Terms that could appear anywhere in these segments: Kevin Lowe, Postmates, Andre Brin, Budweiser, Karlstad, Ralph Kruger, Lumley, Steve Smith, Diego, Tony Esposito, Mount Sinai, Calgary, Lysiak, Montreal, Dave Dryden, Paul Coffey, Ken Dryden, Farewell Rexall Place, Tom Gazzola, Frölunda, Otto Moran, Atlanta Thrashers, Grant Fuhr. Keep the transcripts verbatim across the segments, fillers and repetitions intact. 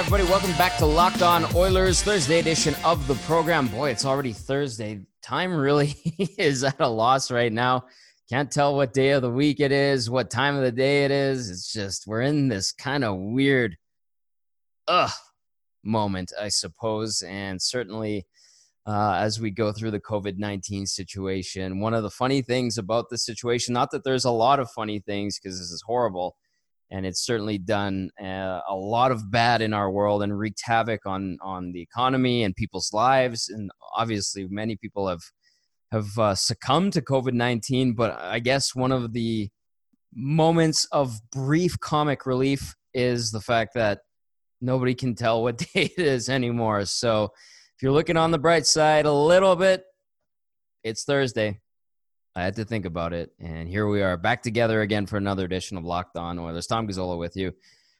Hi, everybody. Welcome back to Locked On Oilers, Thursday edition of the program. Boy, it's already Thursday. Time really is at a loss right now. Can't tell what day of the week it is, what time of the day it is. It's just we're in this kind of weird ugh moment, I suppose. And certainly uh, as we go through the covid nineteen situation, one of the funny things about this situation, not that there's a lot of funny things because this is horrible, and it's certainly done uh, a lot of bad in our world and wreaked havoc on on the economy and people's lives. And obviously many people have have uh, succumbed to covid nineteen, but I guess one of the moments of brief comic relief is the fact that nobody can tell what day it is anymore. So if you're looking on the bright side a little bit, it's Thursday. I had to think about it, and here we are back together again for another edition of Locked On Oilers. Tom Gazzola with you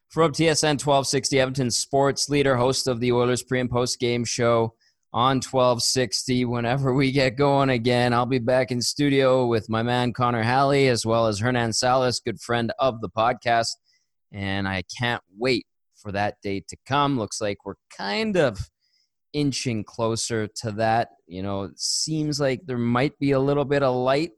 from T S N twelve sixty, Edmonton sports leader, host of the Oilers pre- and post-game show on twelve sixty. Whenever we get going again, I'll be back in studio with my man Connor Halley, as well as Hernan Salas, good friend of the podcast, and I can't wait for that day to come. Looks like we're kind of inching closer to that. You know, it seems like there might be a little bit of light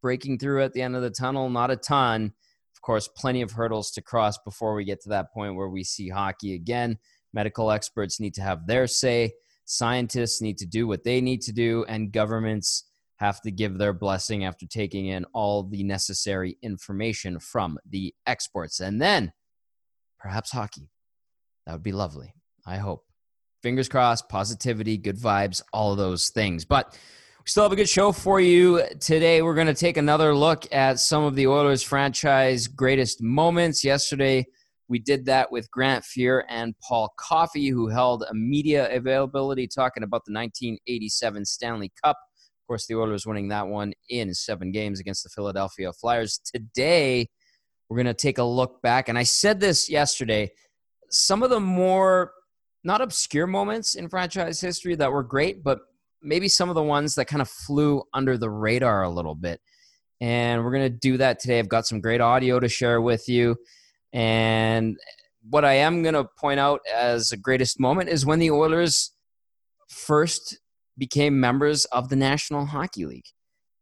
breaking through at the end of the tunnel. Not a ton. Of course, plenty of hurdles to cross before we get to that point where we see hockey again. Medical experts need to have their say. Scientists need to do what they need to do. And governments have to give their blessing after taking in all the necessary information from the experts. And then perhaps hockey. That would be lovely. I hope. Fingers crossed, positivity, good vibes, all of those things. But we still have a good show for you today. We're going to take another look at some of the Oilers franchise greatest moments. Yesterday, we did that with Grant Fuhr and Paul Coffey, who held a media availability talking about the nineteen eighty-seven Stanley Cup. Of course, the Oilers winning that one in seven games against the Philadelphia Flyers. Today, we're going to take a look back. And I said this yesterday, some of the more not obscure moments in franchise history that were great, but maybe some of the ones that kind of flew under the radar a little bit. And we're going to do that today. I've got some great audio to share with you. And what I am going to point out as the greatest moment is when the Oilers first became members of the National Hockey League.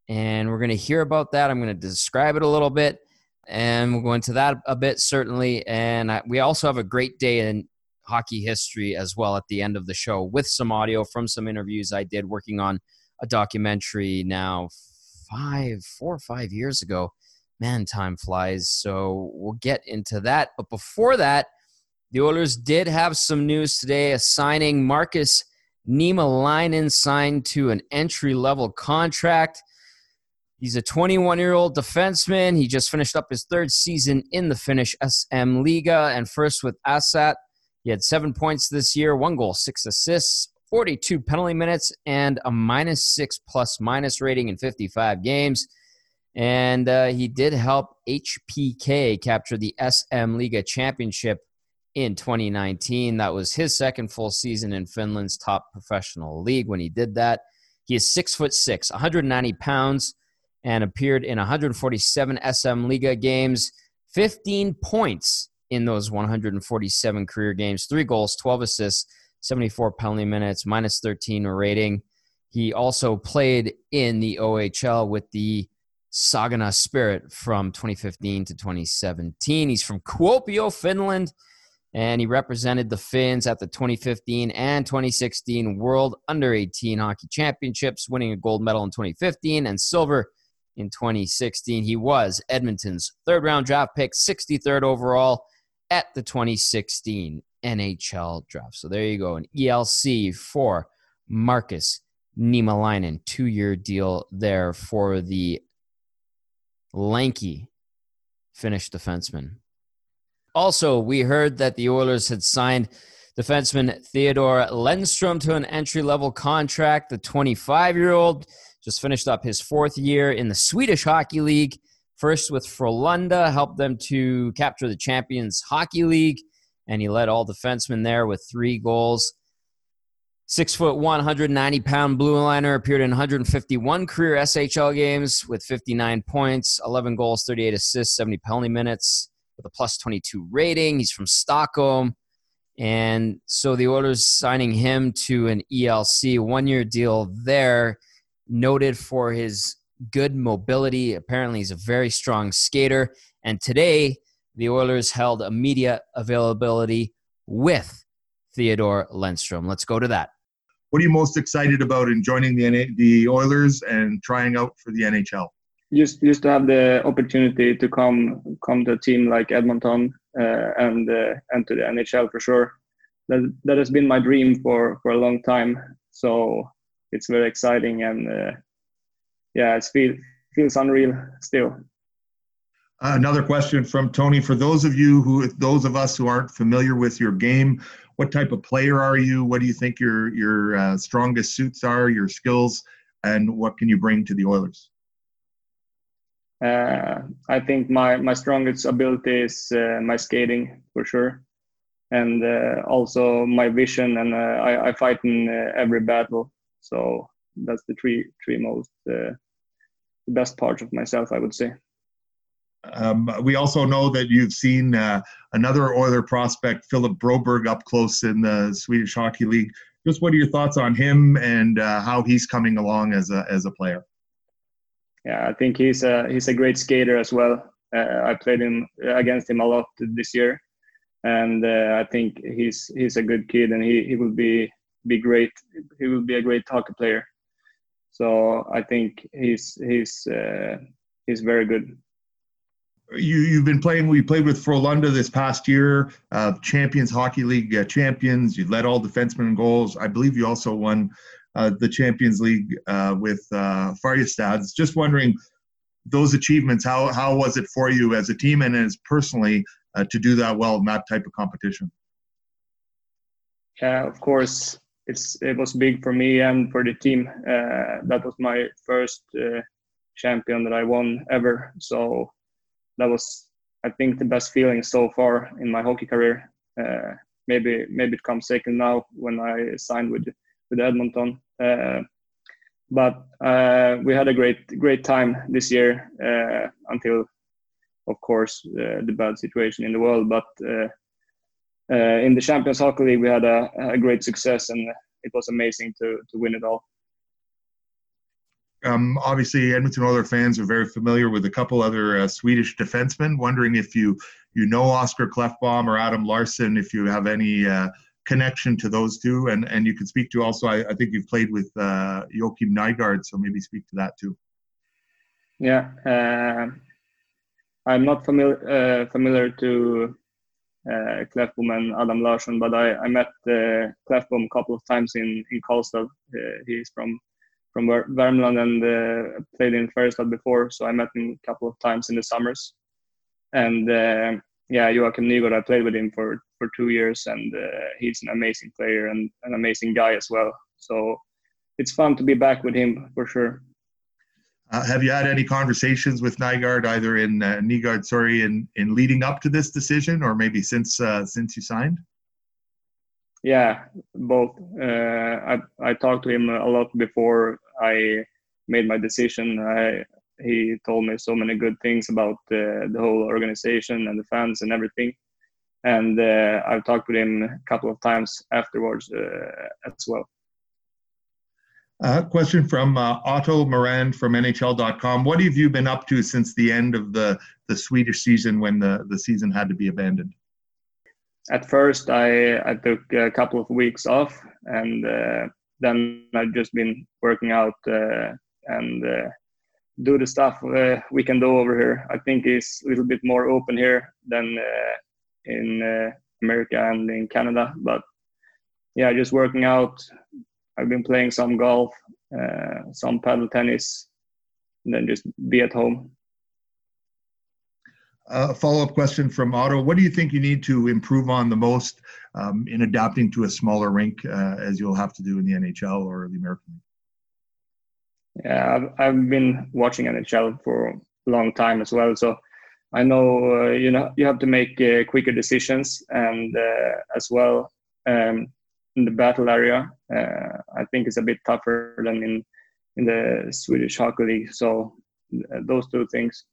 And we're going to hear about that. I'm going to describe it a little bit. And we'll go into that a bit, certainly. And I, we also have a great day in hockey history as well at the end of the show with some audio from some interviews I did working on a documentary now five, four or five years ago. Man, time flies. So we'll get into that. But before that, the Oilers did have some news today, a signing. Marcus Nimalainen signed to an entry-level contract. He's a twenty-one-year-old defenseman. He just finished up his third season in the Finnish S M Liga and first with Asat. He had seven points this year, one goal, six assists, forty-two penalty minutes, and a minus six plus-minus rating in fifty-five games. And uh, he did help H P K capture the S M Liga championship in twenty nineteen. That was his second full season in Finland's top professional league when he did that. He is six foot six, one hundred ninety pounds, and appeared in one hundred forty-seven S M Liga games, fifteen points in those one hundred forty-seven career games, three goals, twelve assists, seventy-four penalty minutes, minus thirteen rating. He also played in the O H L with the Saginaw Spirit from twenty fifteen to twenty seventeen. He's from Kuopio, Finland, and he represented the Finns at the twenty fifteen and twenty sixteen World Under eighteen Hockey Championships, winning a gold medal in twenty fifteen and silver in twenty sixteen. He was Edmonton's third-round draft pick, sixty-third overall, at the twenty sixteen N H L draft. So there you go, an E L C for Marcus Nimalainen. Two-year deal there for the lanky Finnish defenseman. Also, we heard that the Oilers had signed defenseman Theodor Lennström to an entry-level contract. The twenty-five-year-old just finished up his fourth year in the Swedish Hockey League, first with Frölunda, helped them to capture the Champions Hockey League, and he led all defensemen there with three goals. Six foot one, one hundred ninety pound blue liner appeared in one hundred fifty-one career S H L games with fifty-nine points, eleven goals, thirty-eight assists, seventy penalty minutes with a plus twenty-two rating. He's from Stockholm, And so the Oilers signing him to an E L C, one-year deal there, noted for his good mobility. Apparently, he's a very strong skater. And today, the Oilers held a media availability with Theodor Lennström. Let's go to that. What are you most excited about in joining the N- the Oilers and trying out for the N H L? Just just to have the opportunity to come come to a team like Edmonton uh, and uh, and to the N H L for sure. That that has been my dream for, for a long time. So it's very exciting and uh, yeah, it feels feels unreal still. Another question from Tony. For those of you who, those of us who aren't familiar with your game, what type of player are you? What do you think your your uh, strongest suits are? Your skills, and what can you bring to the Oilers? Uh, I think my, my strongest ability is uh, my skating for sure, and uh, also my vision. And uh, I, I fight in uh, every battle, so that's the three three most uh, the best parts of myself, I would say. Um, we also know that you've seen uh, another Oiler prospect, Philip Broberg, up close in the Swedish Hockey League. Just what are your thoughts on him and uh, how he's coming along as a as a player? Yeah, I think he's a he's a great skater as well. Uh, I played him against him a lot this year, and uh, I think he's he's a good kid, and he, he will be be great. He will be a great hockey player. So I think he's he's uh, he's very good. You, you've been playing, we played with Frölunda this past year, uh, Champions Hockey League uh, champions. You led all defensemen in goals. I believe you also won uh, the Champions League uh, with uh, Färjestad. Just wondering, those achievements, how how was it for you as a team and as personally uh, to do that well in that type of competition? Yeah, of course. It's It was big for me and for the team. Uh, that was my first uh, champion that I won ever. So that was, I think, the best feeling so far in my hockey career. Uh, maybe maybe it comes second now when I signed with with Edmonton. Uh, but uh, we had a great great time this year uh, until, of course, uh, the bad situation in the world. But uh, uh, in the Champions Hockey League, we had a, a great success, and it was amazing to to win it all. Um, obviously, Edmonton Oilers fans are very familiar with a couple other uh, Swedish defensemen. Wondering if you you know Oscar Klefbom or Adam Larsson, if you have any uh, connection to those two, and and you can speak to also. I, I think you've played with uh, Joakim Nygård, so maybe speak to that too. Yeah, uh, I'm not familiar uh, familiar to uh, Klefbom and Adam Larsson, but I I met uh, Klefbom a couple of times in in Karlstad. Uh, he's from. from Värmland and uh, played in Färjestad before, so I met him a couple of times in the summers. And uh, yeah, Joakim Nygård, I played with him for, for two years, and uh, he's an amazing player and an amazing guy as well. So it's fun to be back with him for sure. Uh, have you had any conversations with Nygård, either in uh, Nygård, sorry, in, in leading up to this decision, or maybe since uh, since you signed? Yeah, both. Uh, I I talked to him a lot before I made my decision. I, he told me so many good things about uh, the whole organization and the fans and everything. And uh, I've talked with him a couple of times afterwards uh, as well. Uh, question from uh, Otto Moran from N H L dot com. What have you been up to since the end of the, the Swedish season when the, the season had to be abandoned? At first, I, I took a couple of weeks off, and uh, then I've just been working out uh, and uh, do the stuff uh, we can do over here. I think it's a little bit more open here than uh, in uh, America and in Canada. But yeah, just working out. I've been playing some golf, uh, some paddle tennis, and then just be at home. A uh, follow-up question from Otto. What do you think you need to improve on the most um, in adapting to a smaller rink uh, as you'll have to do in the N H L or the American League? Yeah, I've, I've been watching N H L for a long time as well. So I know, uh, you know, you have to make uh, quicker decisions and uh, as well um, in the battle area. Uh, I think it's a bit tougher than in, in the Swedish Hockey League. So th- those two things.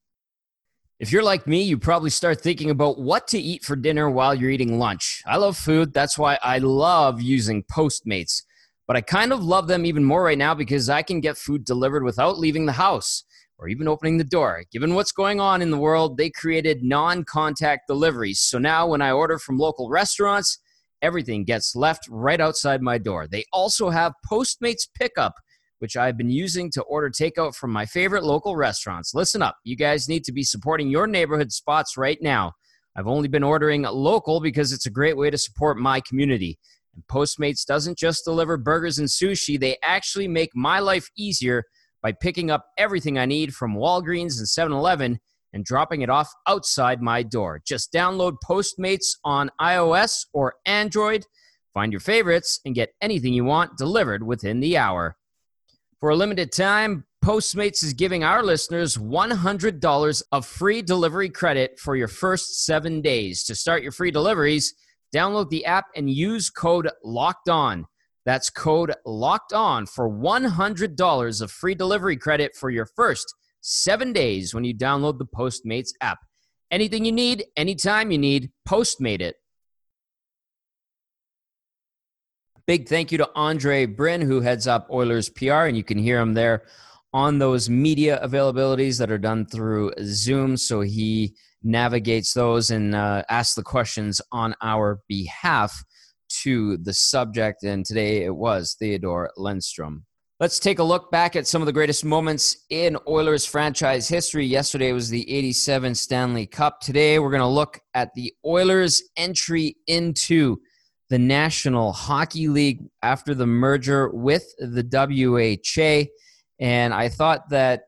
If you're like me, you probably start thinking about what to eat for dinner while you're eating lunch. I love food. That's why I love using Postmates. But I kind of love them even more right now because I can get food delivered without leaving the house or even opening the door. Given what's going on in the world, they created non-contact deliveries. So now when I order from local restaurants, everything gets left right outside my door. They also have Postmates Pickup, which I've been using to order takeout from my favorite local restaurants. Listen up. You guys need to be supporting your neighborhood spots right now. I've only been ordering local because it's a great way to support my community. And Postmates doesn't just deliver burgers and sushi. They actually make my life easier by picking up everything I need from Walgreens and seven eleven and dropping it off outside my door. Just download Postmates on iOS or Android, find your favorites, and get anything you want delivered within the hour. For a limited time, Postmates is giving our listeners one hundred dollars of free delivery credit for your first seven days. To start your free deliveries, download the app and use code LOCKEDON. That's code LOCKEDON for one hundred dollars of free delivery credit for your first seven days when you download the Postmates app. Anything you need, anytime you need, Postmate it. Big thank you to Andre Brin, who heads up Oilers P R, and you can hear him there on those media availabilities that are done through Zoom. So he navigates those and uh, asks the questions on our behalf to the subject. And today it was Theodor Lennström. Let's take a look back at some of the greatest moments in Oilers franchise history. Yesterday was the eighty-seven Stanley Cup. Today we're going to look at the Oilers' entry into the National Hockey League after the merger with the W H A. And I thought that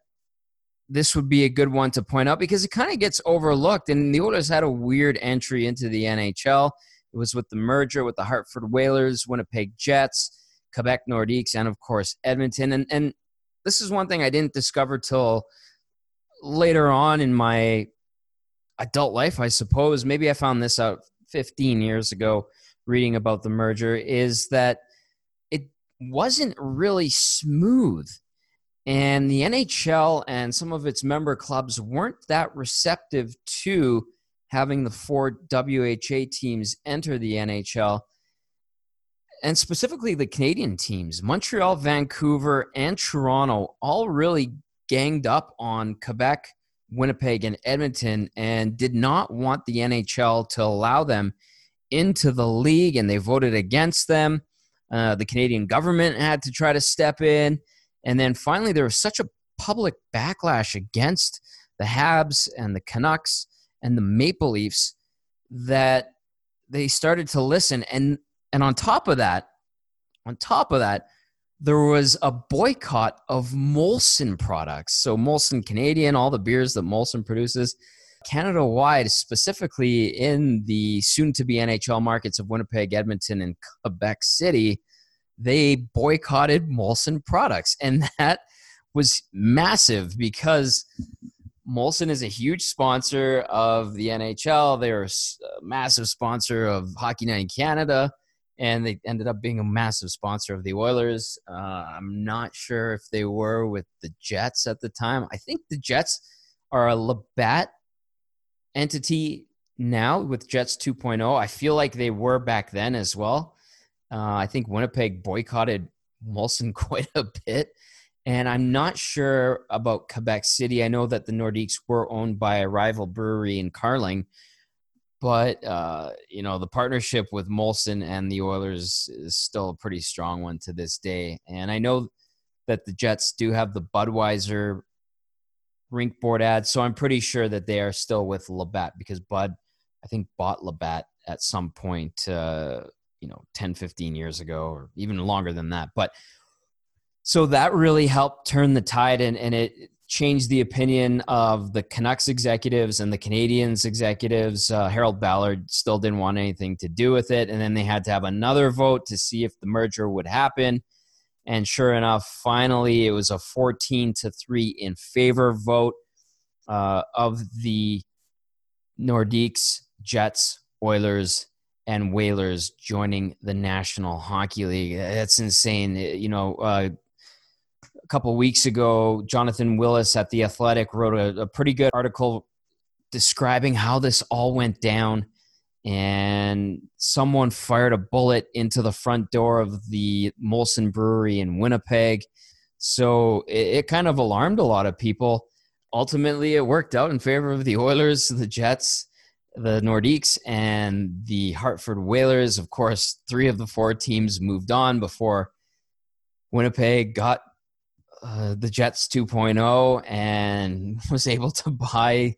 this would be a good one to point out because it kind of gets overlooked. And the Oilers had a weird entry into the N H L. It was with the merger with the Hartford Whalers, Winnipeg Jets, Quebec Nordiques, and, of course, Edmonton. And, and this is one thing I didn't discover till later on in my adult life, I suppose. Maybe I found this out fifteen years ago. Reading about the merger is that it wasn't really smooth. And the N H L and some of its member clubs weren't that receptive to having the four W H A teams enter the N H L, and specifically the Canadian teams. Montreal, Vancouver, and Toronto all really ganged up on Quebec, Winnipeg, and Edmonton and did not want the N H L to allow them into the league, and they voted against them. Uh, the Canadian government had to try to step in. And then finally, there was such a public backlash against the Habs and the Canucks and the Maple Leafs that they started to listen. And and on top of that, on top of that, there was a boycott of Molson products. So Molson Canadian, all the beers that Molson produces, Canada-wide, specifically in the soon-to-be N H L markets of Winnipeg, Edmonton, and Quebec City, they boycotted Molson products. And that was massive because Molson is a huge sponsor of the N H L. They're a massive sponsor of Hockey Night in Canada, and they ended up being a massive sponsor of the Oilers. Uh, I'm not sure if they were with the Jets at the time. I think the Jets are a Labatt entity now with Jets two point oh. I feel like they were back then as well. Uh, I think Winnipeg boycotted Molson quite a bit. And I'm not sure about Quebec City. I know that the Nordiques were owned by a rival brewery in Carling. But, uh, you know, the partnership with Molson and the Oilers is still a pretty strong one to this day. And I know that the Jets do have the Budweiser rink board ad, so I'm pretty sure that they are still with Labatt because Bud, I think, bought Labatt at some point, uh, you know, ten, fifteen years ago or even longer than that. But so that really helped turn the tide, and, and it changed the opinion of the Canucks executives and the Canadiens executives. Uh, Harold Ballard still didn't want anything to do with it, and then they had to have another vote to see if the merger would happen. And sure enough, finally, it was a fourteen to three in favor vote uh, of the Nordiques, Jets, Oilers, and Whalers joining the National Hockey League. That's insane. You know, uh, a couple of weeks ago, Jonathan Willis at The Athletic wrote a, a pretty good article describing how this all went down, and someone fired a bullet into the front door of the Molson Brewery in Winnipeg. So it, it kind of alarmed a lot of people. Ultimately, it worked out in favor of the Oilers, the Jets, the Nordiques, and the Hartford Whalers. Of course, three of the four teams moved on before Winnipeg got uh, the Jets two point oh and was able to buy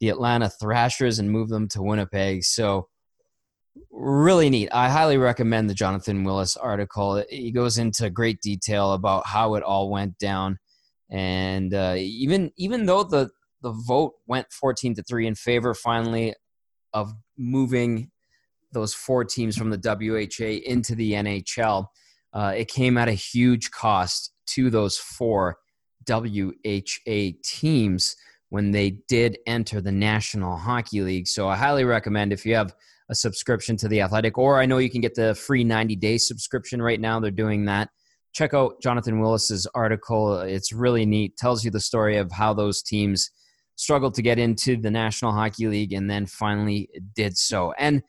the Atlanta Thrashers and move them to Winnipeg. So really neat. I highly recommend the Jonathan Willis article. He goes into great detail about how it all went down. And uh, even even though the, the vote went fourteen to three in favor finally of moving those four teams from the W H A into the N H L, uh, it came at a huge cost to those four W H A teams when they did enter the National Hockey League. So I highly recommend, if you have a subscription to The Athletic, or I know you can get the free ninety-day subscription right now. They're doing that. Check out Jonathan Willis's article. It's really neat. Tells you the story of how those teams struggled to get into the National Hockey League and then finally did so. And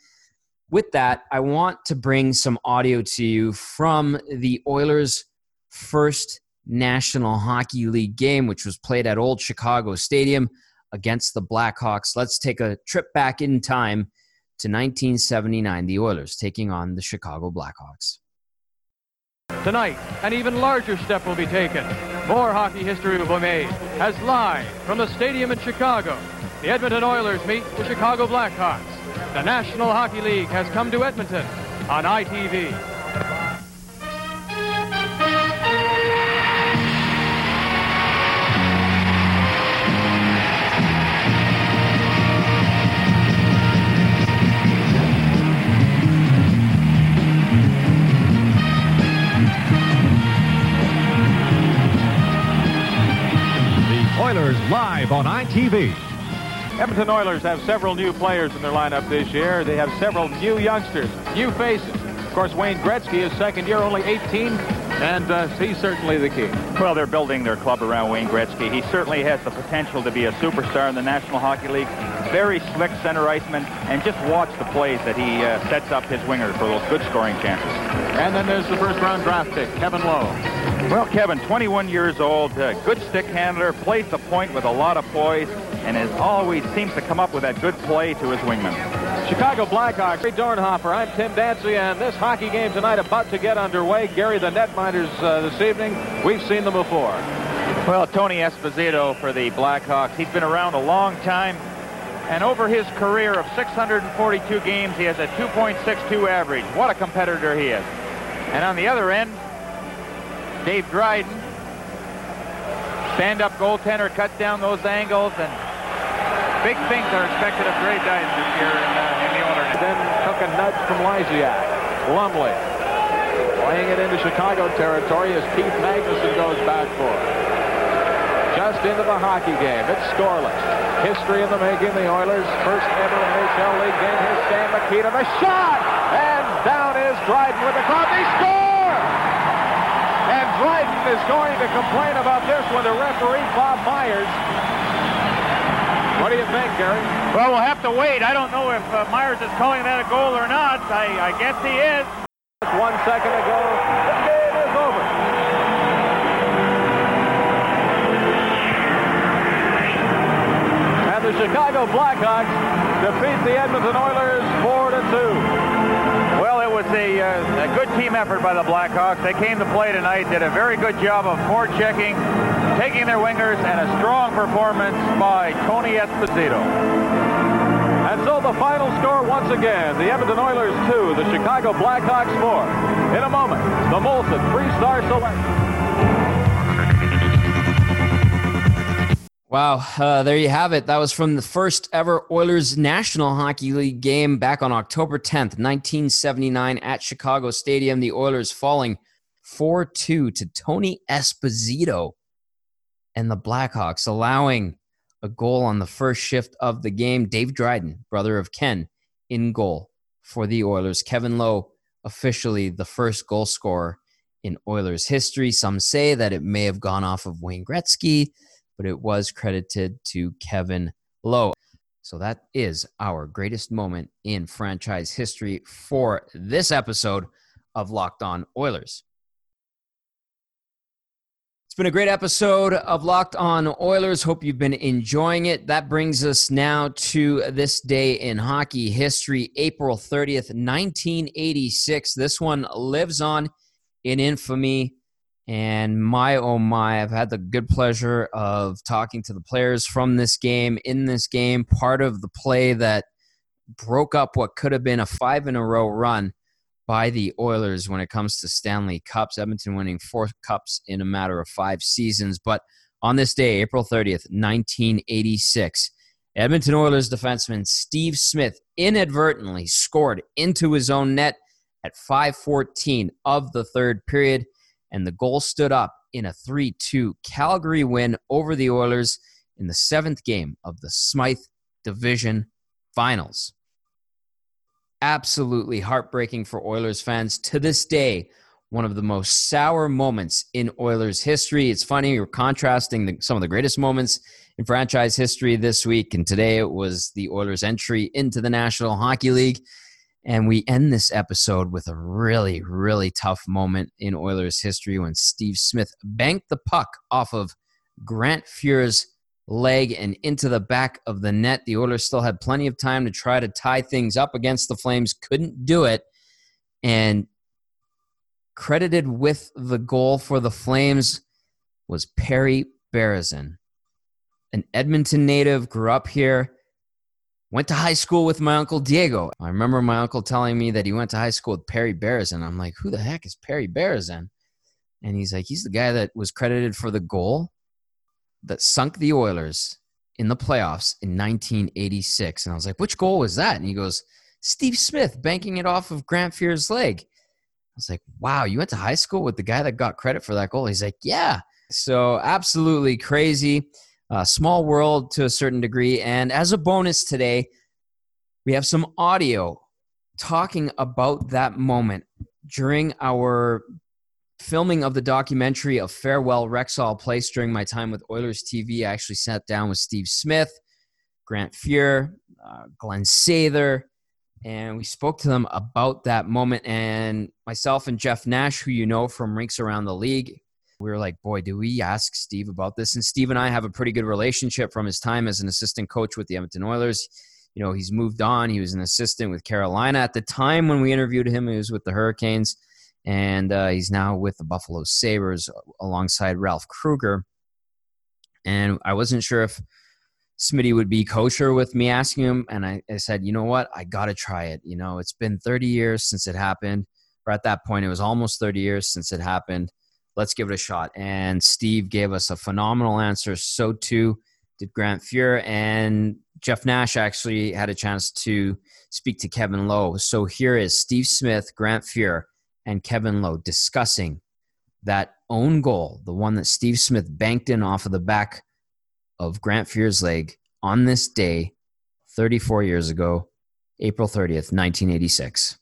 with that, I want to bring some audio to you from the Oilers' first National Hockey League game, which was played at Old Chicago Stadium against the Blackhawks. Let's take a trip back in time to nineteen seventy-nine, the Oilers taking on the Chicago Blackhawks. Tonight, an even larger step will be taken. More hockey history will be made as live from the stadium in Chicago, the Edmonton Oilers meet the Chicago Blackhawks. The National Hockey League has come to Edmonton on I T V. Live on I T V. Edmonton Oilers have several new players in their lineup this year. They have several new youngsters, new faces. Of course, Wayne Gretzky is second year, only eighteen, and uh, he's certainly the key. Well, they're building their club around Wayne Gretzky. He certainly has the potential to be a superstar in the National Hockey League. Very slick center iceman, and just watch the plays that he uh, sets up his winger for those good scoring chances. And then there's the first round draft pick, Kevin Lowe. Well, Kevin, twenty-one years old, uh, good stick handler, plays the point with a lot of poise, and as always seems to come up with that good play to his wingman. Chicago Blackhawks, Gary Dornhofer, I'm Tim Dancy, and this hockey game tonight about to get underway. Gary, the netminders uh, this evening, we've seen them before. Well, Tony Esposito for the Blackhawks, he's been around a long time. And over his career of six hundred forty-two games, he has a two point six two average. What a competitor he is. And on the other end, Dave Dryden, stand-up goaltender, cuts down those angles, and big things are expected of Dave Dryden this year in, uh, in the order. Then took a nudge from Lysiak. Lumley playing it into Chicago territory as Keith Magnuson goes back for it. Just into the hockey game. It's scoreless. History in the making. The Oilers' first ever N H L League game. Here's Stan Mikita. A shot! And down is Dryden with the club. They score! And Dryden is going to complain about this with the referee, Bob Myers. What do you think, Gary? Well, we'll have to wait. I don't know if uh, Myers is calling that a goal or not. I, I guess he is. Just one second ago, the game is over. The Chicago Blackhawks defeat the Edmonton Oilers four to two. Well, it was a, uh, a good team effort by the Blackhawks. They came to play tonight, did a very good job of forechecking, taking their wingers, and a strong performance by Tony Esposito. And so the final score once again, the Edmonton Oilers two, the Chicago Blackhawks four. In a moment, the Molson three-star selection. Wow, uh, there you have it. That was from the first ever Oilers National Hockey League game back on October tenth, nineteen seventy-nine at Chicago Stadium. The Oilers falling four two to Tony Esposito and the Blackhawks, allowing a goal on the first shift of the game. Dave Dryden, brother of Ken, in goal for the Oilers. Kevin Lowe, officially the first goal scorer in Oilers history. Some say that it may have gone off of Wayne Gretzky, but it was credited to Kevin Lowe. So that is our greatest moment in franchise history for this episode of Locked On Oilers. It's been a great episode of Locked On Oilers. Hope you've been enjoying it. That brings us now to this day in hockey history, April thirtieth, nineteen eighty-six. This one lives on in infamy. And my, oh my, I've had the good pleasure of talking to the players from this game, in this game, part of the play that broke up what could have been a five-in-a-row run by the Oilers when it comes to Stanley Cups, Edmonton winning four Cups in a matter of five seasons. But on this day, April thirtieth, nineteen eighty-six, Edmonton Oilers defenseman Steve Smith inadvertently scored into his own net at five fourteen of the third period. And the goal stood up in a three two Calgary win over the Oilers in the seventh game of the Smythe Division Finals. Absolutely heartbreaking for Oilers fans. To this day, one of the most sour moments in Oilers history. It's funny, we're contrasting the, some of the greatest moments in franchise history this week, and today it was the Oilers' entry into the National Hockey League. And we end this episode with a really, really tough moment in Oilers history when Steve Smith banked the puck off of Grant Fuhr's leg and into the back of the net. The Oilers still had plenty of time to try to tie things up against the Flames, couldn't do it. And credited with the goal for the Flames was Perry Berezan, an Edmonton native, grew up here. Went to high school with my uncle Diego. I remember my uncle telling me that he went to high school with Perry Berezan. I'm like, who the heck is Perry Berezan? And he's like, he's the guy that was credited for the goal that sunk the Oilers in the playoffs in nineteen eighty-six. And I was like, which goal was that? And he goes, Steve Smith banking it off of Grant Fuhr's leg. I was like, wow, you went to high school with the guy that got credit for that goal? He's like, yeah. So absolutely crazy. Uh, small world to a certain degree. And as a bonus today, we have some audio talking about that moment during our filming of the documentary of Farewell Rexall Place during my time with Oilers T V. I actually sat down with Steve Smith, Grant Fuhr, uh, Glenn Sather, and we spoke to them about that moment. And myself and Jeff Nash, who you know from rinks around the league, we were like, boy, do we ask Steve about this? And Steve and I have a pretty good relationship from his time as an assistant coach with the Edmonton Oilers. You know, he's moved on. He was an assistant with Carolina. At the time when we interviewed him, he was with the Hurricanes, and uh, he's now with the Buffalo Sabres alongside Ralph Kruger. And I wasn't sure if Smitty would be kosher with me asking him, and I, I said, you know what? I got to try it. You know, it's been thirty years since it happened, or at that point, it was almost thirty years since it happened. Let's give it a shot. And Steve gave us a phenomenal answer. So too did Grant Fuhr. And Jeff Nash actually had a chance to speak to Kevin Lowe. So here is Steve Smith, Grant Fuhr, and Kevin Lowe discussing that own goal, the one that Steve Smith banked in off of the back of Grant Fuhr's leg on this day, thirty-four years ago, April thirtieth, nineteen eighty-six.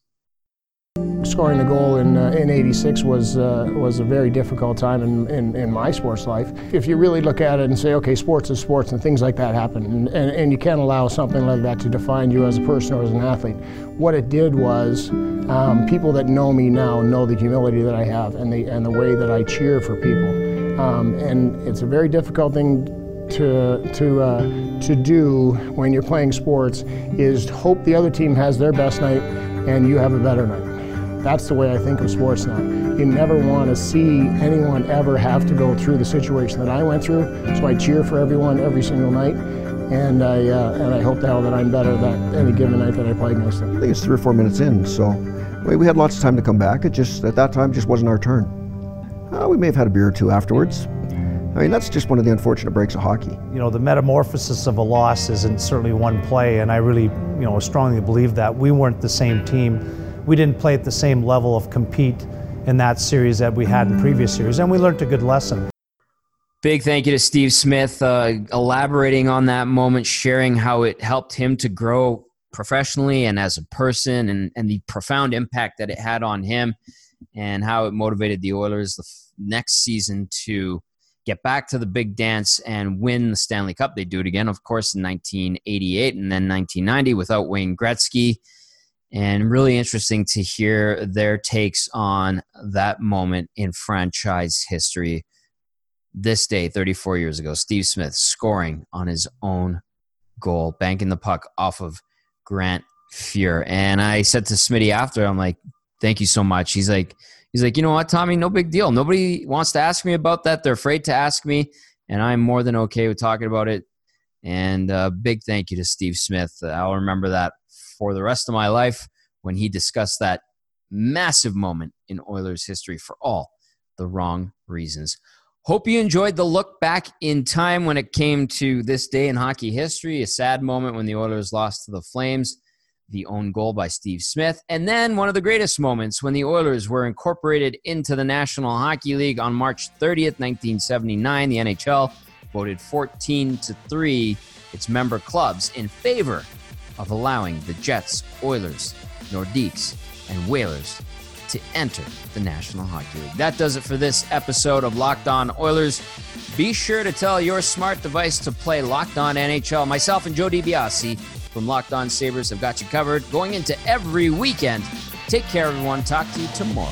Scoring the goal in uh, in eighty-six was uh, was a very difficult time in, in, in my sports life. If you really look at it and say, okay, sports is sports and things like that happen, and, and, and you can't allow something like that to define you as a person or as an athlete. What it did was, um, people that know me now know the humility that I have and the and the way that I cheer for people. Um, and it's a very difficult thing to to uh, to do when you're playing sports, is hope the other team has their best night and you have a better night. That's the way I think of sports now. You never want to see anyone ever have to go through the situation that I went through, so I cheer for everyone every single night, and I uh, and I hope the hell that I'm better than any given night that I play against them. I think it's three or four minutes in, so we had lots of time to come back. It just, at that time, just wasn't our turn. Uh, we may have had a beer or two afterwards. I mean, that's just one of the unfortunate breaks of hockey. You know, the metamorphosis of a loss isn't certainly one play, and I really, you know, strongly believe that. We weren't the same team. We didn't play at the same level of compete in that series that we had in previous series, and we learned a good lesson. Big thank you to Steve Smith, uh, elaborating on that moment, sharing how it helped him to grow professionally and as a person, and, and the profound impact that it had on him, and how it motivated the Oilers the f- next season to get back to the big dance and win the Stanley Cup. They do it again, of course, in nineteen eighty-eight and then nineteen ninety without Wayne Gretzky. And really interesting to hear their takes on that moment in franchise history. This day, thirty-four years ago, Steve Smith scoring on his own goal, banking the puck off of Grant Fuhr. And I said to Smitty after, I'm like, thank you so much. He's like, he's like, you know what, Tommy, no big deal. Nobody wants to ask me about that. They're afraid to ask me, and I'm more than okay with talking about it. And a big thank you to Steve Smith. I'll remember that for the rest of my life when he discussed that massive moment in Oilers history for all the wrong reasons. Hope you enjoyed the look back in time when it came to this day in hockey history, a sad moment when the Oilers lost to the Flames, the own goal by Steve Smith, and then one of the greatest moments when the Oilers were incorporated into the National Hockey League on March thirtieth, nineteen seventy-nine. The N H L voted fourteen to three its member clubs in favor of allowing the Jets, Oilers, Nordiques, and Whalers to enter the National Hockey League. That does it for this episode of Locked On Oilers. Be sure to tell your smart device to play Locked On N H L. Myself and Joe DiBiase from Locked On Sabres have got you covered going into every weekend. Take care, everyone. Talk to you tomorrow.